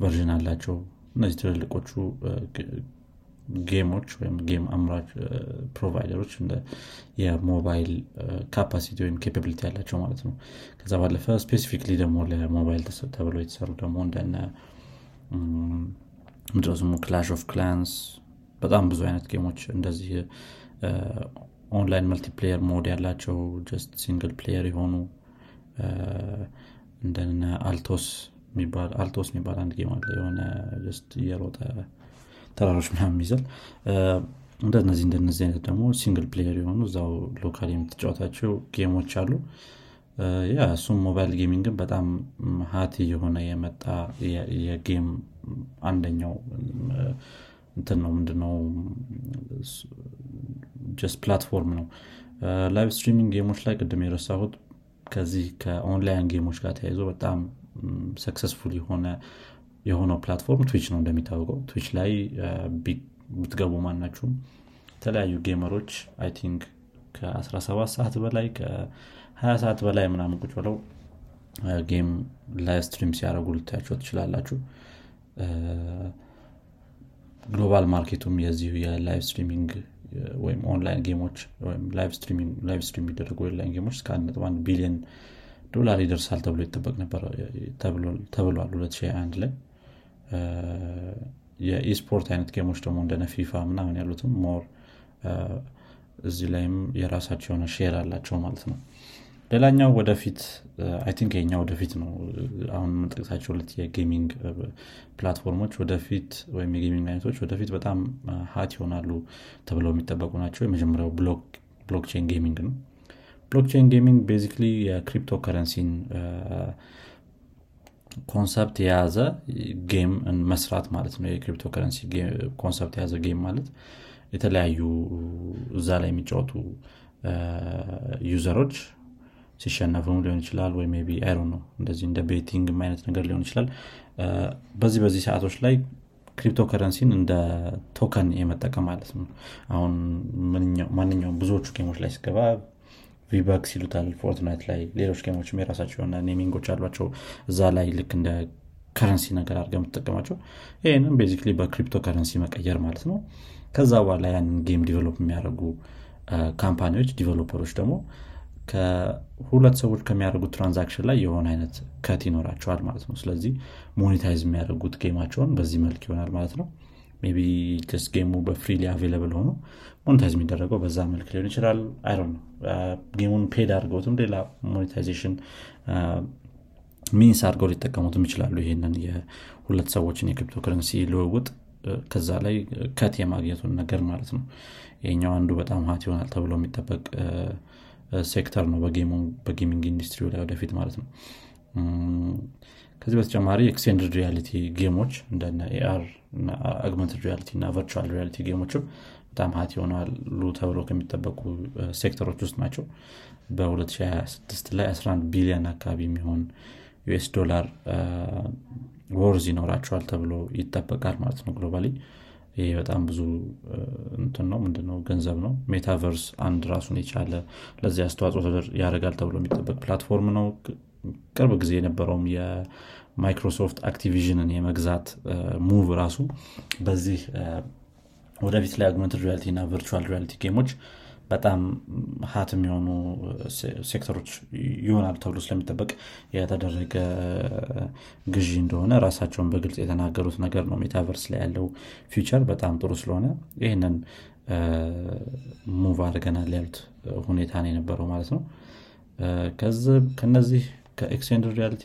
ቨርዥን አላቸው። እነዚህ ትልልቆቹ ጌሞች ወይም ጌም አምራች ፕሮቫይደሮች እንደ የሞባይል ካፓሲቲ ወይም ኬፓቢሊቲ ያላቸው ማለት ነው። ከዛ ባለፈ ስፔሲፊክሊ ደግሞ ለሞባይል ተብለው የተሰሩ ደግሞ እንደነ ምድረስሙ ክላሽ ኦፍ ክላንስ በጣም ብዙ አይነት ጌሞች እንደዚህ ኦንላይን መልቲፕሌየር ሞድ ያላቸው ጀስት ሲንግል ፕሌየር የሆኑ እንደነ አልቶስ የሚባል አልቶስ የሚባል አንድ ጌም አለ የሆነ ጀስት የሮጠ ተራሮች ምናምን ይዘል እንደነዚህ እንደነዚህ አይነት ደግሞ ሲንግል ፕሌየር የሆኑ እዛው ሎካል የምትጫወታቸው ጌሞች አሉ። ያ እሱም ሞባይል ጌሚንግን በጣም ሀቲ የሆነ የመጣ የጌም አንደኛው እንትን ነው ምንድነው ጀስት ፕላትፎርም ነው። ላይቭ ስትሪሚንግ ጌሞች ላይ ቅድም የረሳሁት ከዚህ ከኦንላይን ጌሞች ጋር ተያይዞ በጣም ሰክሰስፉል የሆነ የሆነው ፕላትፎርም ትዊች ነው። እንደሚታወቀው ትዊች ላይ ብትገቡ ማናችሁም የተለያዩ ጌመሮች አይ ቲንክ ከ17 ሰዓት በላይ ከ20 ሰዓት በላይ ምናምን ቁጭ ብለው ጌም ላይቭ ስትሪም ሲያደርጉ ልታያቸው ትችላላችሁ። ግሎባል ማርኬቱም የዚሁ የላይቭ ስትሪሚንግ ወይም ኦንላይን ጌሞች ወይም ላይቭ ስትሪሚንግ ላይቭ ስትሪም የሚደረጉ ኦንላይን ጌሞች እስከ one point one billion ዶላር ይደርሳል ተብሎ ይተበቅ ነበር ተብሎ ተብሏል two thousand one ላይ። የኢስፖርት አይነት ጌሞች ደግሞ እንደነ ፊፋ ምናምን ያሉትም ሞር እዚህ ላይም የራሳቸው የሆነ ሼር አላቸው ማለት ነው። ሌላኛው ወደፊት አይ ቲንክ የኛው ወደፊት ነው አሁን የምንጠቅሳቸው ሁለት የጌሚንግ ፕላትፎርሞች ወደፊት ወይም የጌሚንግ አይነቶች ወደፊት በጣም ሀት ይሆናሉ ተብለው የሚጠበቁ ናቸው። የመጀመሪያው ብሎክ ብሎክቼን ጌሚንግ ነው። ብሎክቼን ጌሚንግ ቤዚክሊ የክሪፕቶ ከረንሲን ኮንሰፕት የያዘ ጌም መስራት ማለት ነው። የክሪፕቶ ከረንሲ ኮንሰፕት የያዘ ጌም ማለት የተለያዩ እዛ ላይ የሚጫወቱ ዩዘሮች ሲሸነፉም ሊሆን ይችላል ወይ ሜቢ አይ ዶንት ኖ እንደዚህ እንደ ቤቲንግ አይነት ነገር ሊሆን ይችላል። በዚህ በዚህ ሰዓቶች ላይ ክሪፕቶ ከረንሲን እንደ ቶከን የመጠቀም ማለት ነው። አሁን ማንኛውም ብዙዎቹ ጌሞች ላይ ሲገባ V-Bucks ይሉታል ፎርትናይት ላይ ሌሎች ጌሞች የሚራሳቸውና ኔሚንጎች አሏቸው እዛ ላይ ልክ እንደ ከረንሲ ነገር አድርገን ተጠቅማቸው ይሄንን basically በክሪፕቶ ከረንሲ መቀየር ማለት ነው ከዛ በኋላ ያን ጌም ዲቨሎፕ የሚያደርጉ ካምፓኒዎች ዲቨሎፐሮች ደግሞ ከሁለት ሰዎች ከሚያደርጉ ትራንዛክሽን ላይ የሆነ አይነት ካት ይኖራቸዋል ማለት ነው ስለዚህ ሞኔታይዝ የሚያደርጉት ጌማቸውን በዚህ መልኩ ይሆናል ማለት ነው maybe just game mode freely available ሆኖ ሞኔታይዝ የሚደረገው በዛ መልኩ ሊሆን ይችላል I don't know ጌሙን ፔድ አድርገውትም ሌላ ሞኔታይዜሽን ሚንስ አድርገው ሊጠቀሙትም ይችላሉ ይሄንን የሁለት ሰዎችን የክሪፕቶ ከረንሲ ልውውጥ ከዛ ላይ ካት የማግኘቱን ነገር ማለት ነው የኛው አንዱ በጣም ሀት ይሆናል ተብሎ የሚጠበቅ ሴክተር ነው በጌሙ በጌሚንግ ኢንዱስትሪው ላይ ወደፊት ማለት ነው ከዚህ በተጨማሪ ኤክስቴንድድ ሪያሊቲ ጌሞች እንደነ ኤአር እና አግመንትድ ሪያሊቲ እና ቨርቹዋል ሪያሊቲ ጌሞች በጣም ሀት ይሆናሉ ተብሎ ከሚጠበቁ ሴክተሮች ውስጥ ናቸው በ2026 ላይ eleven billion አካባቢ የሚሆን ዩኤስ ዶላር ወርዝ ይኖራቸዋል ተብሎ ይጠበቃል ማለት ነው ግሎባሊ ይሄ በጣም ብዙ እንትን ነው ምንድነው ገንዘብ ነው ሜታቨርስ አንድ ራሱን የቻለ ለዚህ አስተዋጽኦ ያደርጋል ተብሎ የሚጠበቅ ፕላትፎርም ነው ቅርብ ጊዜ የነበረው የማይክሮሶፍት አክቲቪዥንን የመግዛት ሙቭ ራሱ በዚህ ወደፊት ላይ አግመንትድ ሪያሊቲ እና ቨርቹዋል ሪያሊቲ ጌሞች በጣም ሀት የሚሆኑ ሴክተሮች ይሆናሉ ተብሎ ስለሚጠበቅ የተደረገ ግዢ እንደሆነ ራሳቸውን በግልጽ የተናገሩት ነገር ነው ሜታቨርስ ላይ ያለው ፊውቸር በጣም ጥሩ ስለሆነ ይሄንን ሙቭ አድርገናል ያሉት ሁኔታ ነው የነበረው ማለት ነው ከዚ ከነዚህ ከኤክስቴንድድ ሪያሊቲ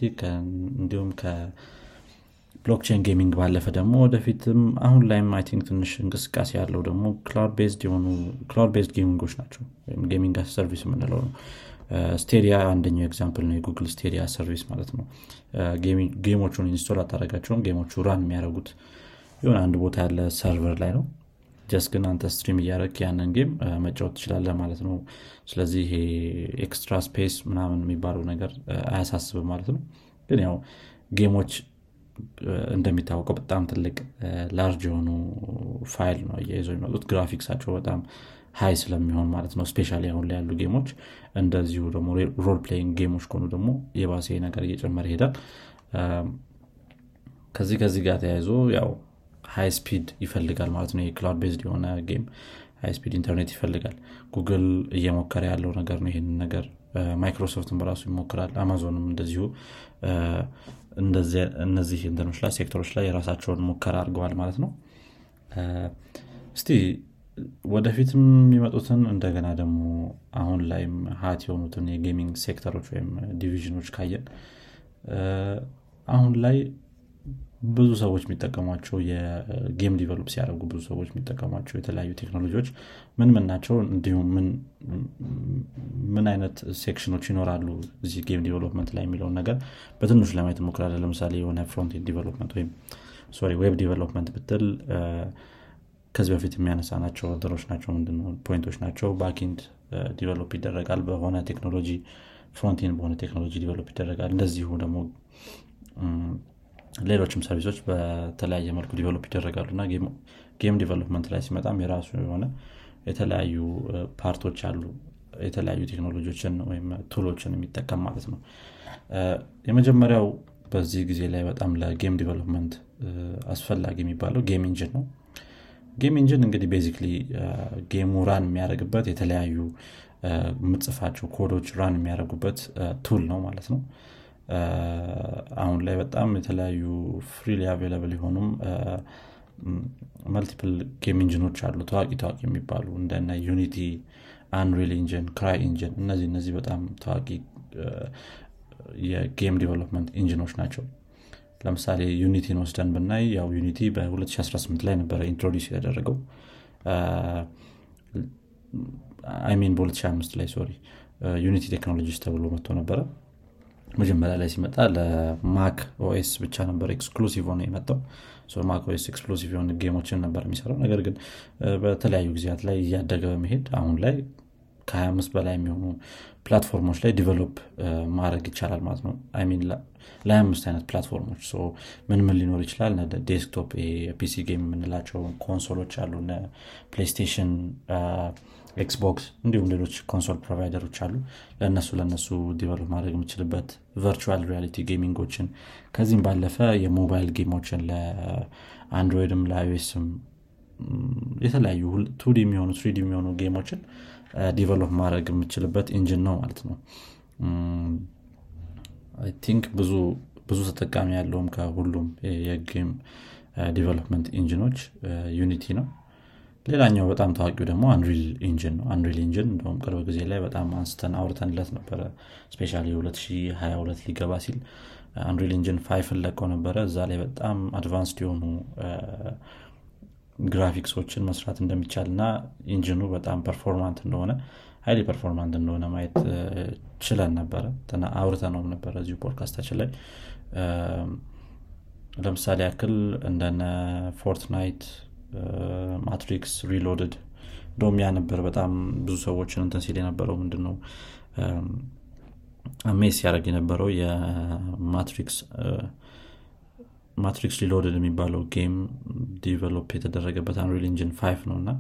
እንዲሁም ከብሎክቼን ጌሚንግ ባለፈ ደግሞ ወደፊትም አሁን ላይም አይ ቲንክ ትንሽ እንቅስቃሴ ያለው ደግሞ ክላውድ ቤዝድ የሆኑ ክላውድ ቤዝድ ጌሚንጎች ናቸው ወይም ጌሚንግ አስ ሰርቪስ የምንለው ነው ስቴዲያ አንደኛው ኤግዛምፕል ነው የጉግል ስቴዲያ ሰርቪስ ማለት ነው ጌሞቹን ኢንስቶል አታደርጋቸውም ጌሞቹ ራን የሚያደርጉት የሆነ አንድ ቦታ ያለ ሰርቨር ላይ ነው just ግን አንተ ስትሪም እያደረክ ያንን ጌም መጫወት ትችላለህ ማለት ነው ስለዚህ ይሄ ኤክስትራ ስፔስ ምናምን የሚባለው ነገር አያሳስብም ማለት ነው ግን ያው ጌሞች እንደሚታወቀው በጣም ትልቅ ላርጅ የሆኑ ፋይል ነው እየይዘው የሚመጡት ግራፊክሳቸው በጣም ሃይ ስለሚሆን ማለት ነው ስፔሻሊ አሁን ላይ ያሉ ጌሞች እንደዚሁ ደግሞ ሮል ፕሌይንግ ጌሞች ከሆኑ ደግሞ የባሰ ነገር እየጨመረ ይሄዳል ከዚህ ከዚህ ጋር ተያይዞ ያው ሃይ ስፒድ ይፈልጋል ማለት ነው የክላውድ ቤዝድ የሆነ ጌም ሃይ ስፒድ ኢንተርኔት ይፈልጋል ጉግል እየሞከረ ያለው ነገር ነው ይሄንን ነገር ማይክሮሶፍትም በራሱ ይሞክራል አማዞንም እንደዚሁ እንደዚህ እነዚህ እንትኖች ላይ ሴክተሮች ላይ የራሳቸውን ሙከራ አድርገዋል ማለት ነው እስቲ ወደፊትም የሚመጡትን እንደገና ደግሞ አሁን ላይም ሀት የሆኑትን የጌሚንግ ሴክተሮች ወይም ዲቪዥኖች ካየን አሁን ላይ ብዙ ሰዎች የሚጠቀሟቸው የጌም ዲቨሎፕ ሲያደርጉ ብዙ ሰዎች የሚጠቀሟቸው የተለያዩ ቴክኖሎጂዎች ምን ምን ናቸው እንዲሁም ምን ምን አይነት ሴክሽኖች ይኖራሉ እዚህ ጌም ዲቨሎፕመንት ላይ የሚለውን ነገር በትንሹ ለማየት እንሞክራለን ለምሳሌ የሆነ ፍሮንት ኤንድ ዲቨሎፕመንት ወይም ሶሪ ዌብ ዲቨሎፕመንት ብትል ከዚህ በፊት የሚያነሳናቸው ድሮች ናቸው ምንድነው ፖይንቶች ናቸው ባክኤንድ ዲቨሎፕ ይደረጋል በሆነ ቴክኖሎጂ ፍሮንት ኤንድ በሆነ ቴክኖሎጂ ዲቨሎፕ ይደረጋል እንደዚሁ ደግሞ ሌሎችም ሰርቪሶች በተለያየ መልኩ ዲቨሎፕ ይደረጋሉና ጌም ጌም ዲቨሎፕመንት ላይ ሲመጣም የራሱ የሆነ የተለያዩ ፓርቶች አሉ የተለያዩ ቴክኖሎጂዎችን ወይም ቱሎችን የሚጠቀም ማለት ነው የመጀመሪያው በዚህ ጊዜ ላይ በጣም ለጌም ዲቨሎፕመንት አስፈላጊ የሚባለው ጌም ኢንጂን ነው ጌም ኢንጂን እንግዲህ ቤዚክሊ ጌሙ ራን የሚያደርግበት የተለያዩ ምጽፋቸው ኮዶች ራን የሚያደርጉበት ቱል ነው ማለት ነው አሁን ላይ በጣም የተለያዩ ፍሪሊ አቬይለብል የሆኑም መልቲፕል ጌም ኢንጂኖች አሉ ታዋቂ ታዋቂ የሚባሉ እንደነ ዩኒቲ አንሪል ኢንጂን ክራይ ኢንጂን እነዚህ እነዚህ በጣም ታዋቂ የጌም ዲቨሎፕመንት ኢንጂኖች ናቸው ለምሳሌ ዩኒቲን ወስደን ብናይ ያው ዩኒቲ በ2018 ላይ ነበር ኢንትሮዲዩስ የተደረገው አይ ሚን በ2025 ላይ ሶሪ ዩኒቲ ቴክኖሎጂስ ተብሎ መጥቶ ነበር መጀመሪያ ላይ ሲመጣ ለማክ ኦኤስ ብቻ ነበር ኤክስክሉሲቭ ሆኖ የመጣው ሶ ማክ ኦኤስ ኤክስክሉሲቭ የሆኑ ጌሞችን ነበር የሚሰራው ነገር ግን በተለያዩ ጊዜያት ላይ እያደገ በመሄድ አሁን ላይ ከ25 በላይ የሚሆኑ ፕላትፎርሞች ላይ ዲቨሎፕ ማድረግ ይቻላል ማለት ነው። አይ ሚን ለ25 አይነት ፕላትፎርሞች ሶ ምን ምን ሊኖር ይችላል? እንደ ዴስክቶፕ የፒሲ ጌም የምንላቸው ኮንሶሎች አሉ፣ እንደ ፕሌይስቴሽን፣ ኤክስቦክስ እንዲሁም ሌሎች ኮንሶል ፕሮቫይደሮች አሉ። ለነሱ ለነሱ ዲቨሎፕ ማድረግ የምችልበት ቨርቹዋል ሪያሊቲ ጌሚንጎችን ከዚህም ባለፈ የሞባይል ጌሞችን ለአንድሮይድም ለአይኦኤስም የተለያዩ ሁለት ዲ የሚሆኑ ትሪ ዲ የሚሆኑ ጌሞችን ዲቨሎፕ ማድረግ የምችልበት ኢንጂን ነው ማለት ነው። አይ ቲንክ ብዙ ብዙ ተጠቃሚ ያለውም ከሁሉም የጌም ዲቨሎፕመንት ኢንጂኖች ዩኒቲ ነው። ሌላኛው በጣም ታዋቂው ደግሞ አንሪል ኢንጂን ነው። አንሪል ኢንጂን እንደውም ቅርብ ጊዜ ላይ በጣም አንስተን አውርተንለት ነበር። ስፔሻሊ ሁለት ሺህ ሃያ ሁለት ሊገባ ሲል አንሪል ኢንጂን ፋይቭ ለቀው ነበር። እዛ ላይ በጣም አድቫንስድ የሆኑ ግራፊክሶችን መስራት እንደሚቻልና ኢንጂኑ በጣም ፐርፎርማንት እንደሆነ ሃይሊ ፐርፎርማንት እንደሆነ ማየት ችለን ነበር። ተና አውርተነው ነበር እዚህ ፖድካስታችን ላይ። ለምሳሌ ያክል እንደነ ፎርትናይት፣ ማትሪክስ ሪሎድድ ዶሚያ ነበር በጣም ብዙ ሰዎችን እንትን ሲል የነበረው። ምንድነው አሜስ ያደርግ የነበረው የማትሪክስ ማትሪክስ ሪሎድድ የሚባለው ጌም ዲቨሎፕ የተደረገበት አንሪል ኢንጂን ፋይቭ ነውና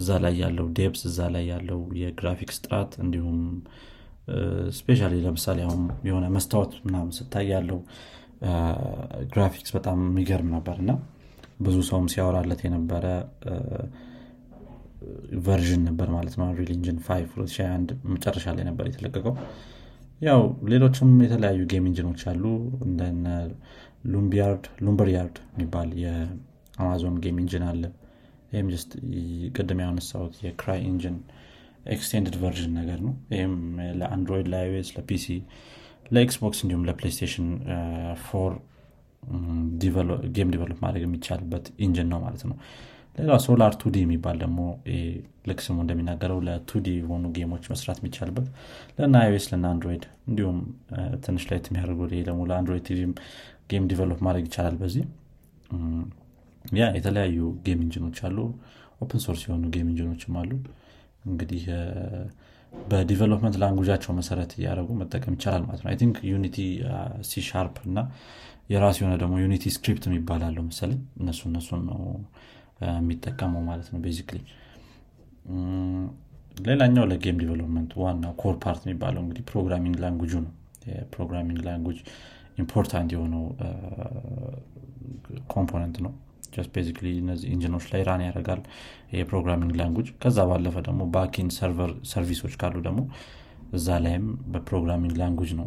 እዛ ላይ ያለው ዴፕስ እዛ ላይ ያለው የግራፊክስ ጥራት እንዲሁም ስፔሻሊ ለምሳሌ አሁን የሆነ መስታወት ምናምን ስታይ ያለው ግራፊክስ በጣም የሚገርም ነበርና ብዙ ሰውም ሲያወራለት የነበረ ቨርዥን ነበር ማለት ነው። አንሪል ኢንጂን ፋይቭ ሁለት ሺህ ሃያ አንድ መጨረሻ ላይ ነበር የተለቀቀው። ያው ሌሎችም የተለያዩ ጌም ኢንጂኖች አሉ እንደነ ሉምቢያርድ ሉምበርያርድ የሚባል የአማዞን ጌም ኢንጂን አለ። ይሄም just ቅድም ያነሳሁት የክራይ ኢንጂን ኤክስቴንድድ ቨርዥን ነገር ነው። ይሄም ለአንድሮይድ፣ ለአይኦኤስ፣ ለፒሲ፣ ለኤክስቦክስ እንዲሁም ለፕሌይስቴሽን ፎር ዲቨሎፕ ጌም ዲቨሎፕ ማድረግ የሚቻልበት ኢንጂን ነው ማለት ነው። ሌላ ሶላር ቱ ዲ የሚባል ደግሞ ለክስሙ እንደሚናገረው ለ2ዲ የሆኑ ጌሞች መስራት የሚቻልበት ለና አይኦኤስ ለና አንድሮይድ እንዲሁም ትንሽ ላይ የሚያደርጉ ደግሞ ለአንድሮይድ ቲቪም ጌም ዲቨሎፕ ማድረግ ይቻላል። በዚህ ያ የተለያዩ ጌም ኢንጂኖች አሉ። ኦፕን ሶርስ የሆኑ ጌም ኢንጂኖችም አሉ። እንግዲህ በዲቨሎፕመንት ላንጉጃቸው መሰረት ያደረጉ መጠቀም ይቻላል ማለት ነው። አይ ቲንክ ዩኒቲ ሲ ሻርፕ እና የራስ የሆነ ደግሞ ዩኒቲ ስክሪፕት የሚባላል መሰለኝ እነሱ እነሱ ነው የሚጠቀመው ማለት ነው ቤዚክሊ። ሌላኛው ለጌም ዲቨሎፕመንት ዋና ኮር ፓርት የሚባለው እንግዲህ ፕሮግራሚንግ ላንጉጁ ነው። የፕሮግራሚንግ ላንጉጅ ኢምፖርታንት የሆነው ኮምፖነንት ነው። just basically እነዚህ ኢንጂኖች ላይ ራን ያደርጋል የፕሮግራሚንግ ላንጉጅ። ከዛ ባለፈ ደግሞ ባክኢንድ ሰርቨር ሰርቪሶች ካሉ ደግሞ እዛ ላይም በፕሮግራሚንግ ላንጉጅ ነው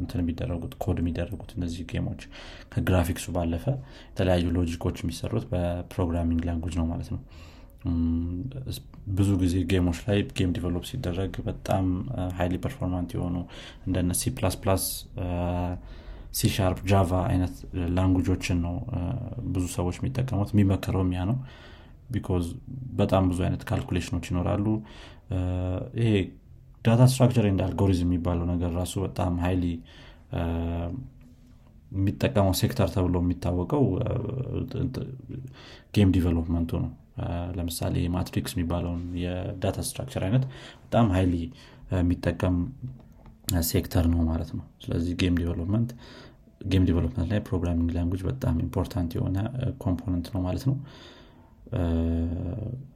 እንትን የሚደረጉት ኮድ የሚደረጉት እነዚህ ጌሞች። ከግራፊክሱ ባለፈ የተለያዩ ሎጂኮች የሚሰሩት በፕሮግራሚንግ ላንጉጅ ነው ማለት ነው። ብዙ ጊዜ ጌሞች ላይ ጌም ዲቨሎፕ ሲደረግ በጣም ሃይሊ ፐርፎርማንት የሆኑ እንደነ C++፣ C# Java አይነት ላንጉጆችን ነው ብዙ ሰዎች የሚጠቀሙት። የሚመከረው ያ ነው because በጣም ብዙ አይነት ካልኩሌሽኖች ይኖራሉ። ይሄ ዳታ ስትራክቸር እና አልጎሪዝም የሚባለው ነገር ራሱ በጣም ሃይሊ የሚጠቀመው ሴክተር ተብሎ የሚታወቀው ጌም ዲቨሎፕመንቱ ነው። ለምሳሌ ማትሪክስ የሚባለው የዳታ ስትራክቸር አይነት በጣም ሃይሊ የሚጠቀም ሴክተር ነው ማለት ነው። ስለዚህ ጌም ዲቨሎፕመንት ጌም ዲቨሎፕመንት ላይ ፕሮግራሚንግ ላንጉጅ በጣም ኢምፖርታንት የሆነ ኮምፖነንት ነው ማለት ነው።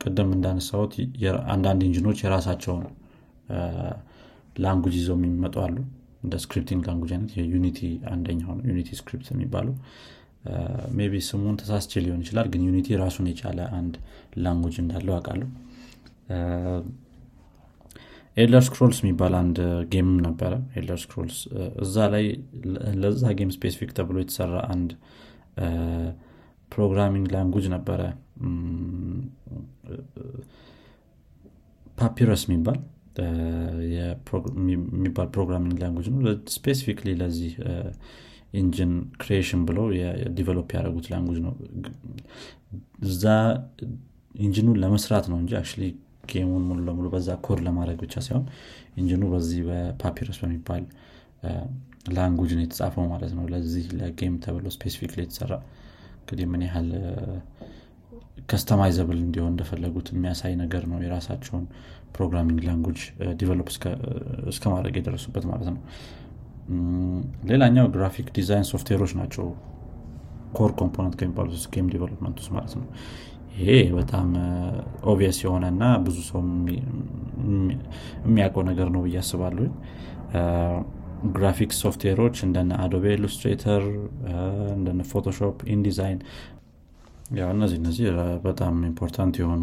ቀደም እንዳነሳሁት አንዳንድ ኢንጂኖች የራሳቸው ላንጉጅ ይዘው የሚመጡ አሉ። እንደ ስክሪፕቲንግ ላንጉጅ አይነት የዩኒቲ አንደኛው ነው ዩኒቲ ስክሪፕት የሚባለው። ሜቢ ስሙን ተሳስቼ ሊሆን ይችላል ግን ዩኒቲ ራሱን የቻለ አንድ ላንጉጅ እንዳለው አውቃለሁ። ኤልደር ስክሮልስ የሚባል አንድ ጌም ነበረ። ኤልደር ስክሮልስ እዛ ላይ ለዛ ጌም ስፔሲፊክ ተብሎ የተሰራ አንድ ፕሮግራሚንግ ላንጉጅ ነበረ ፓፒረስ የሚባል የሚባል ፕሮግራሚንግ ላንጉጅ ነው። ስፔሲፊክሊ ለዚህ ኢንጂን ክሪኤሽን ብለው ዲቨሎፕ ያደረጉት ላንጉጅ ነው። እዛ ኢንጂኑን ለመስራት ነው እንጂ አክቹሊ ጌሙን ሙሉ ለሙሉ በዛ ኮድ ለማድረግ ብቻ ሳይሆን ኢንጂኑ በዚህ በፓፒረስ በሚባል ላንጉጅ ነው የተጻፈው ማለት ነው። ለዚህ ለጌም ተብሎ ስፔሲፊክሊ የተሰራ እንግዲህ ምን ያህል customizable እንዲሆን እንደፈለጉት የሚያሳይ ነገር ነው የራሳቸውን programming language develop እስከማድረግ የደረሱበት ማለት ነው። ሌላኛው graphic design softwareዎች ናቸው core component ከሚባሉት game development ውስጥ ማለት ነው። ይሄ በጣም obvious የሆነና ብዙ ሰው የሚያውቀው ነገር ነው ብዬ አስባለሁ። graphics softwareዎች እንደነ Adobe Illustrator እንደነ Photoshop InDesign ያው እነዚህ እነዚህ በጣም ኢምፖርታንት የሆኑ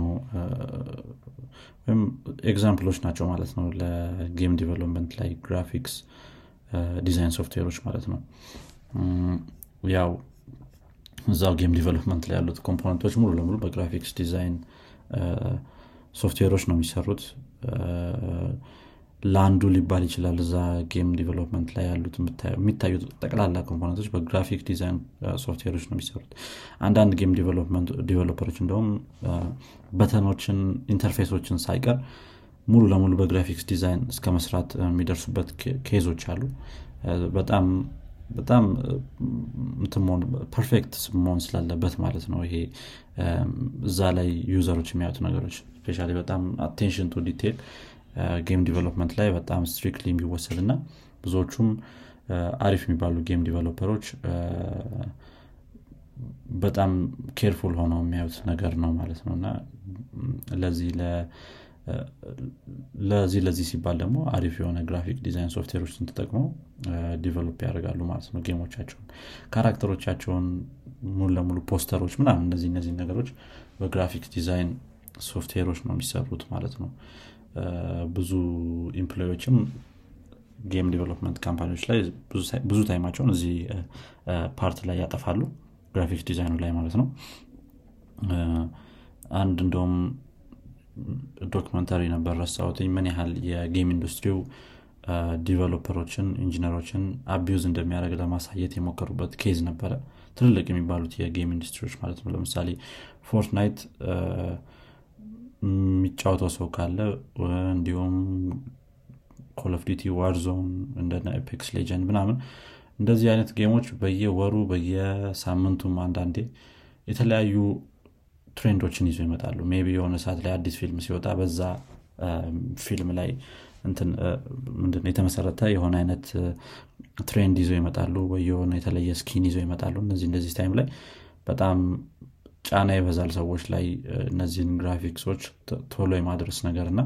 ኤግዛምፕሎች ናቸው ማለት ነው ለጌም ዲቨሎፕመንት ላይ ግራፊክስ ዲዛይን ሶፍትዌሮች ማለት ነው። ያው እዛው ጌም ዲቨሎፕመንት ላይ ያሉት ኮምፖነንቶች ሙሉ ለሙሉ በግራፊክስ ዲዛይን ሶፍትዌሮች ነው የሚሰሩት። ላንዱ ሊባል ይችላል እዛ ጌም ዲቨሎፕመንት ላይ ያሉት የሚታዩት ተቀላላ ኮምፖነንቶች በግራፊክ ዲዛይን ሶፍትዌሮች ነው የሚሰሩት። አንድ አንድ ጌም ዲቨሎፕመንት ዲቨሎፐሮች እንደውም በተኖችን ኢንተርፌሶችን ሳይቀር ሙሉ ለሙሉ በግራፊክስ ዲዛይን እስከመስራት የሚደርሱበት ኬዞች አሉ። በጣም በጣም እንትሞን ፐርፌክት ስሞን ስላለበት ማለት ነው ይሄ እዛ ላይ ዩዘሮች የሚያዩት ነገሮች ስፔሻሊ በጣም attention to detail ጌም ዲቨሎፕመንት ላይ በጣም ስትሪክትሊ የሚወሰድና ብዙዎቹም አሪፍ የሚባሉ ጌም ዲቨሎፐሮች በጣም ኬርፉል ሆነው የሚያዩት ነገር ነው ማለት ነውና ለዚህ ለ ለዚህ ለዚህ ሲባል ደግሞ አሪፍ የሆነ ግራፊክ ዲዛይን ሶፍትዌሮችን ተጠቅመው ዲቨሎፕ ያደርጋሉ ማለት ነው ጌሞቻቸውን ካራክተሮቻቸውን ሙሉ ለሙሉ ፖስተሮች ምናምን እንደዚህ እነዚህ ነገሮች በግራፊክ ዲዛይን ሶፍትዌሮች ነው የሚሰሩት ማለት ነው። ብዙ ኢምፕሎይዎችም ጌም ዲቨሎፕመንት ካምፓኒዎች ላይ ብዙ ብዙ ታይማቸውን እዚህ ፓርት ላይ ያጠፋሉ ግራፊክ ዲዛይኑ ላይ ማለት ነው። አንድ እንደውም ዶክመንታሪ ነበር ራሳውትኝ ምን ያህል የጌም ኢንዱስትሪው ዲቨሎፐሮችን ኢንጂነሮችን አቢዩዝ እንደሚያደርግ ለማሳየት የሞከሩበት ኬዝ ነበር ትልልቅ የሚባሉት የጌም ኢንዱስትሪዎች ማለት ነው። ለምሳሌ ፎርትናይት የሚጫወተው ሰው ካለ እንዲሁም ኮል ኦፍ ዲቲ ዋርዞን እንደና ኤፒክስ ሌጀንድ ምናምን እንደዚህ አይነት ጌሞች በየወሩ በየሳምንቱ አንዳንዴ የተለያዩ ትሬንዶችን ይዘው ይመጣሉ። ሜቢ የሆነ ሰዓት ላይ አዲስ ፊልም ሲወጣ በዛ ፊልም ላይ እንትን ምንድነው የተመሰረተ የሆነ አይነት ትሬንድ ይዘው ይመጣሉ ወይ የሆነ የተለየ ስኪን ይዘው ይመጣሉ። እነዚህ እንደዚህ ታይም ላይ በጣም ጫና ይበዛል ሰዎች ላይ እነዚህን ግራፊክሶች ቶሎ የማድረስ ነገርና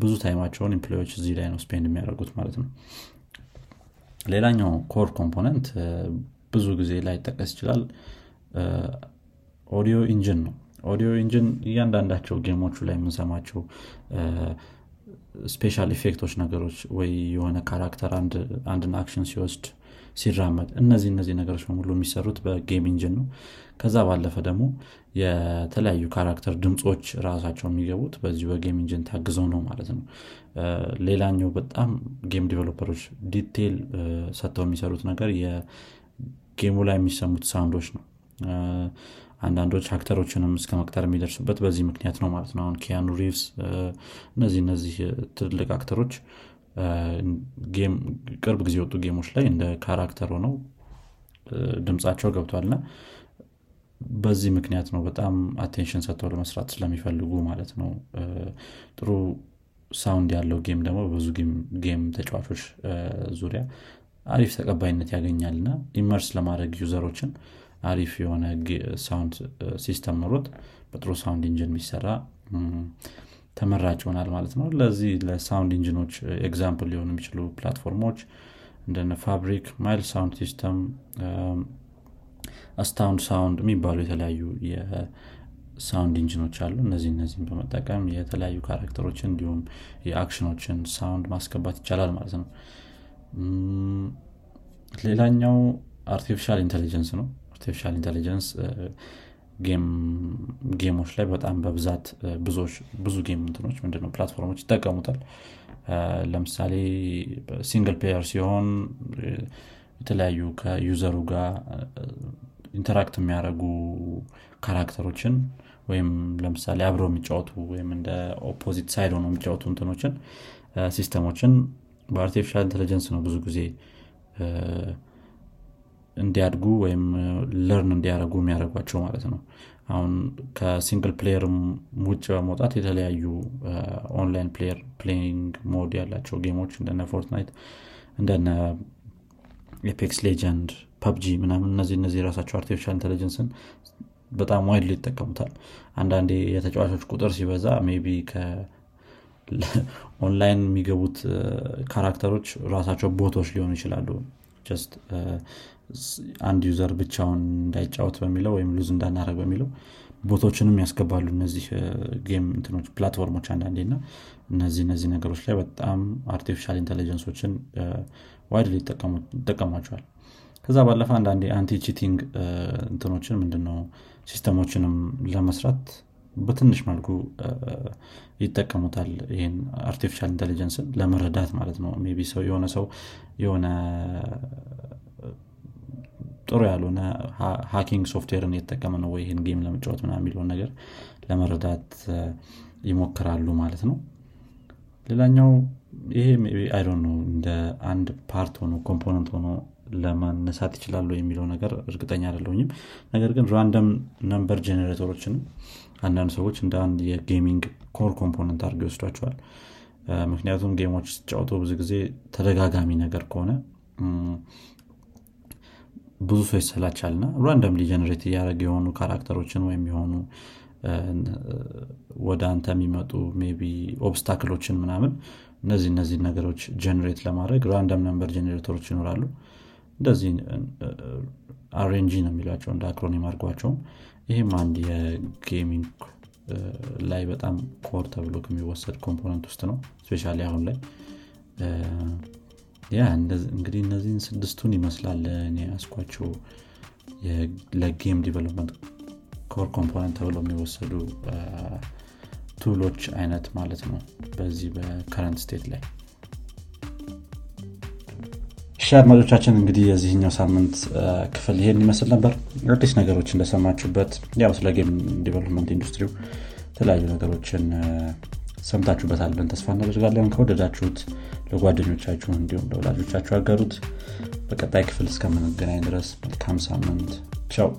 ብዙ ታይማቸውን ኢምፕሎይዎች እዚህ ላይ ነው ስፔንድ የሚያደርጉት ማለት ነው። ሌላኛው ኮር ኮምፖነንት ብዙ ጊዜ ላይ ተጠቅስ ይችላል ኦዲዮ ኢንጂን ነው። ኦዲዮ ኢንጂን እያንዳንዳቸው ጌሞቹ ላይ የምንሰማቸው ስፔሻል ኢፌክቶች ነገሮች ወይ የሆነ ካራክተር አንድ አንድን አክሽን ሲወስድ ሲራመድ እነዚህ እነዚህ ነገሮች ሁሉ የሚሰሩት በጌም ኢንጂን ነው። ከዛ ባለፈ ደግሞ የተለያዩ ካራክተር ድምጾች ራሳቸው የሚገቡት በዚህ በጌም ኢንጂን ታግዘው ነው ማለት ነው። ሌላኛው በጣም ጌም ዲቨሎፐሮች ዲቴል ሰጥተው የሚሰሩት ነገር የጌሙ ላይ የሚሰሙት ሳውንዶች ነው። አንዳንዶች አክተሮችንም እስከመቅጠር የሚደርሱበት በዚህ ምክንያት ነው ማለት ነው። አሁን ኪያኑ ሪቭስ እነዚህ እነዚህ ትልልቅ አክተሮች ጌም ቅርብ ጊዜ ወጡ ጌሞች ላይ እንደ ካራክተር ሆነው ድምጻቸው ገብቷልና በዚህ ምክንያት ነው በጣም አቴንሽን ሰጥተው ለመስራት ስለሚፈልጉ ማለት ነው። ጥሩ ሳውንድ ያለው ጌም ደግሞ ብዙ ጌም ተጫዋቾች ዙሪያ አሪፍ ተቀባይነት ያገኛልና ኢመርስ ለማድረግ ዩዘሮችን አሪፍ የሆነ ሳውንድ ሲስተም ኖሮት በጥሩ ሳውንድ ኢንጂን የሚሰራ ተመራጭ ይሆናል ማለት ነው። ለዚህ ለሳውንድ ኢንጂኖች ኤግዛምፕል ሊሆኑ የሚችሉ ፕላትፎርሞች እንደነ ፋብሪክ ማይል ሳውንድ ሲስተም አስታውንድ ሳውንድ የሚባሉ የተለያዩ የሳውንድ ኢንጂኖች አሉ። እነዚህ እነዚህን በመጠቀም የተለያዩ ካራክተሮችን እንዲሁም የአክሽኖችን ሳውንድ ማስገባት ይቻላል ማለት ነው። ሌላኛው አርቲፊሻል ኢንተለጀንስ ነው። artificial intelligence ጌም ጌሞች ላይ በጣም በብዛት ብዙ ብዙ ጌም እንትኖች ምንድነው ፕላትፎርሞች ይጠቀሙታል። ለምሳሌ ሲንግል ፕሌየር ሲሆን የተለያዩ ከዩዘሩ ጋር ኢንተራክት የሚያደርጉ ካራክተሮችን ወይም ለምሳሌ አብረው የሚጫወቱ ወይም እንደ ኦፖዚት ሳይድ ሆነው የሚጫወቱ እንትኖችን ሲስተሞችን በአርቲፊሻል ኢንተለጀንስ ነው ብዙ ጊዜ እንዲያድጉ ወይም ለርን እንዲያደርጉ የሚያደርጓቸው ማለት ነው። አሁን ከሲንግል ፕሌየር ውጭ በመውጣት የተለያዩ ኦንላይን ፕሌየር ፕሌይንግ ሞድ ያላቸው ጌሞች እንደነ ፎርትናይት እንደነ ኤፒክስ ሌጀንድ ፒዩቢጂ ምናምን እነዚህ እነዚህ ራሳቸው አርቲፊሻል ኢንተለጀንስን በጣም ዋይድ ሊጠቀሙታል። አንድ አንድ የተጫዋቾች ቁጥር ሲበዛ ሜቢ ከ ኦንላይን የሚገቡት ካራክተሮች ራሳቸው ቦቶች ሊሆኑ ይችላሉ። just አንድ ዩዘር ብቻውን እንዳይጫወት በሚለው ወይም ሉዝ እንዳናረግ በሚለው ቦቶችንም ያስገባሉ እነዚህ ጌም እንትኖች ፕላትፎርሞች አንዳንዴና እነዚህ እነዚህ ነገሮች ላይ በጣም አርቲፊሻል ኢንተለጀንሶችን ዋይድሊ ተጠቀማቸዋል። ከዛ ባለፈ አንዳንዴ አንቲ ቺቲንግ እንትኖችን ምንድነው ሲስተሞችንም ለመስራት በትንሽ መልኩ ይተቀሙታል ይሄን አርቲፊሻል ኢንተለጀንስን ለመረዳት ማለት ነው። ሜቢ ሰው የሆነ ሰው የሆነ ጥሩ ያለውና ሃኪንግ ሶፍትዌርን እየተጠቀመ ነው ወይ ይሄን ጌም ለመጫወት ምናምን የሚለው ነገር ለመረዳት ይሞክራሉ ማለት ነው። ሌላኛው ይሄ ሜቢ አይ ዶንት ኖ እንደ አንድ ፓርት ሆኖ ኮምፖነንት ሆኖ ለማነሳት ይችላል የሚለው ነገር እርግጠኛ አይደለሁም። ነገር ግን ራንደም ነምበር ጄነሬተሮችን አንዳንድ ሰዎች እንደ አንድ የጌሚንግ ኮር ኮምፖነንት አድርገው ይወስዷቸዋል። ምክንያቱም ጌሞች ሲጫወቱ ብዙ ጊዜ ተደጋጋሚ ነገር ከሆነ ብዙ ሰው ይሰላቻልና ራንደምሊ ጄነሬት ያደረገ የሆኑ ካራክተሮችን ወይም የሆኑ ወዳንተ የሚመጡ ሜቢ ኦብስታክሎችን ምናምን እነዚህ እነዚህ ነገሮች ጄነሬት ለማድረግ ራንደም ነምበር ጄነሬተሮች ይኖራሉ። እንደዚህ አርኤንጂ ነው የሚሏቸው እንደ አክሮኒም አድርጓቸው። ይሄም አንድ የጌሚንግ ላይ በጣም ኮር ተብሎ ከሚወሰድ ኮምፖነንት ውስጥ ነው ስፔሻሊ አሁን ላይ ያ እንግዲህ እነዚህን ስድስቱን ይመስላል እኔ አስኳቸው ለጌም ዲቨሎፕመንት ኮር ኮምፖነንት ተብሎ የሚወሰዱ ቱሎች አይነት ማለት ነው በዚህ በከረንት ስቴት ላይ። አድማጮቻችን እንግዲህ የዚህኛው ሳምንት ክፍል ይሄን ይመስል ነበር። አዲስ ነገሮች እንደሰማችሁበት ያው ስለ ጌም ዲቨሎፕመንት ኢንዱስትሪው ተለያዩ ነገሮችን ሰምታችሁበታል ብለን ተስፋ እናደርጋለን። ከወደዳችሁት ለጓደኞቻችሁ እንዲሁም ለወላጆቻችሁ አጋሩት። በቀጣይ ክፍል እስከምንገናኝ ድረስ መልካም ሳምንት። ቻው።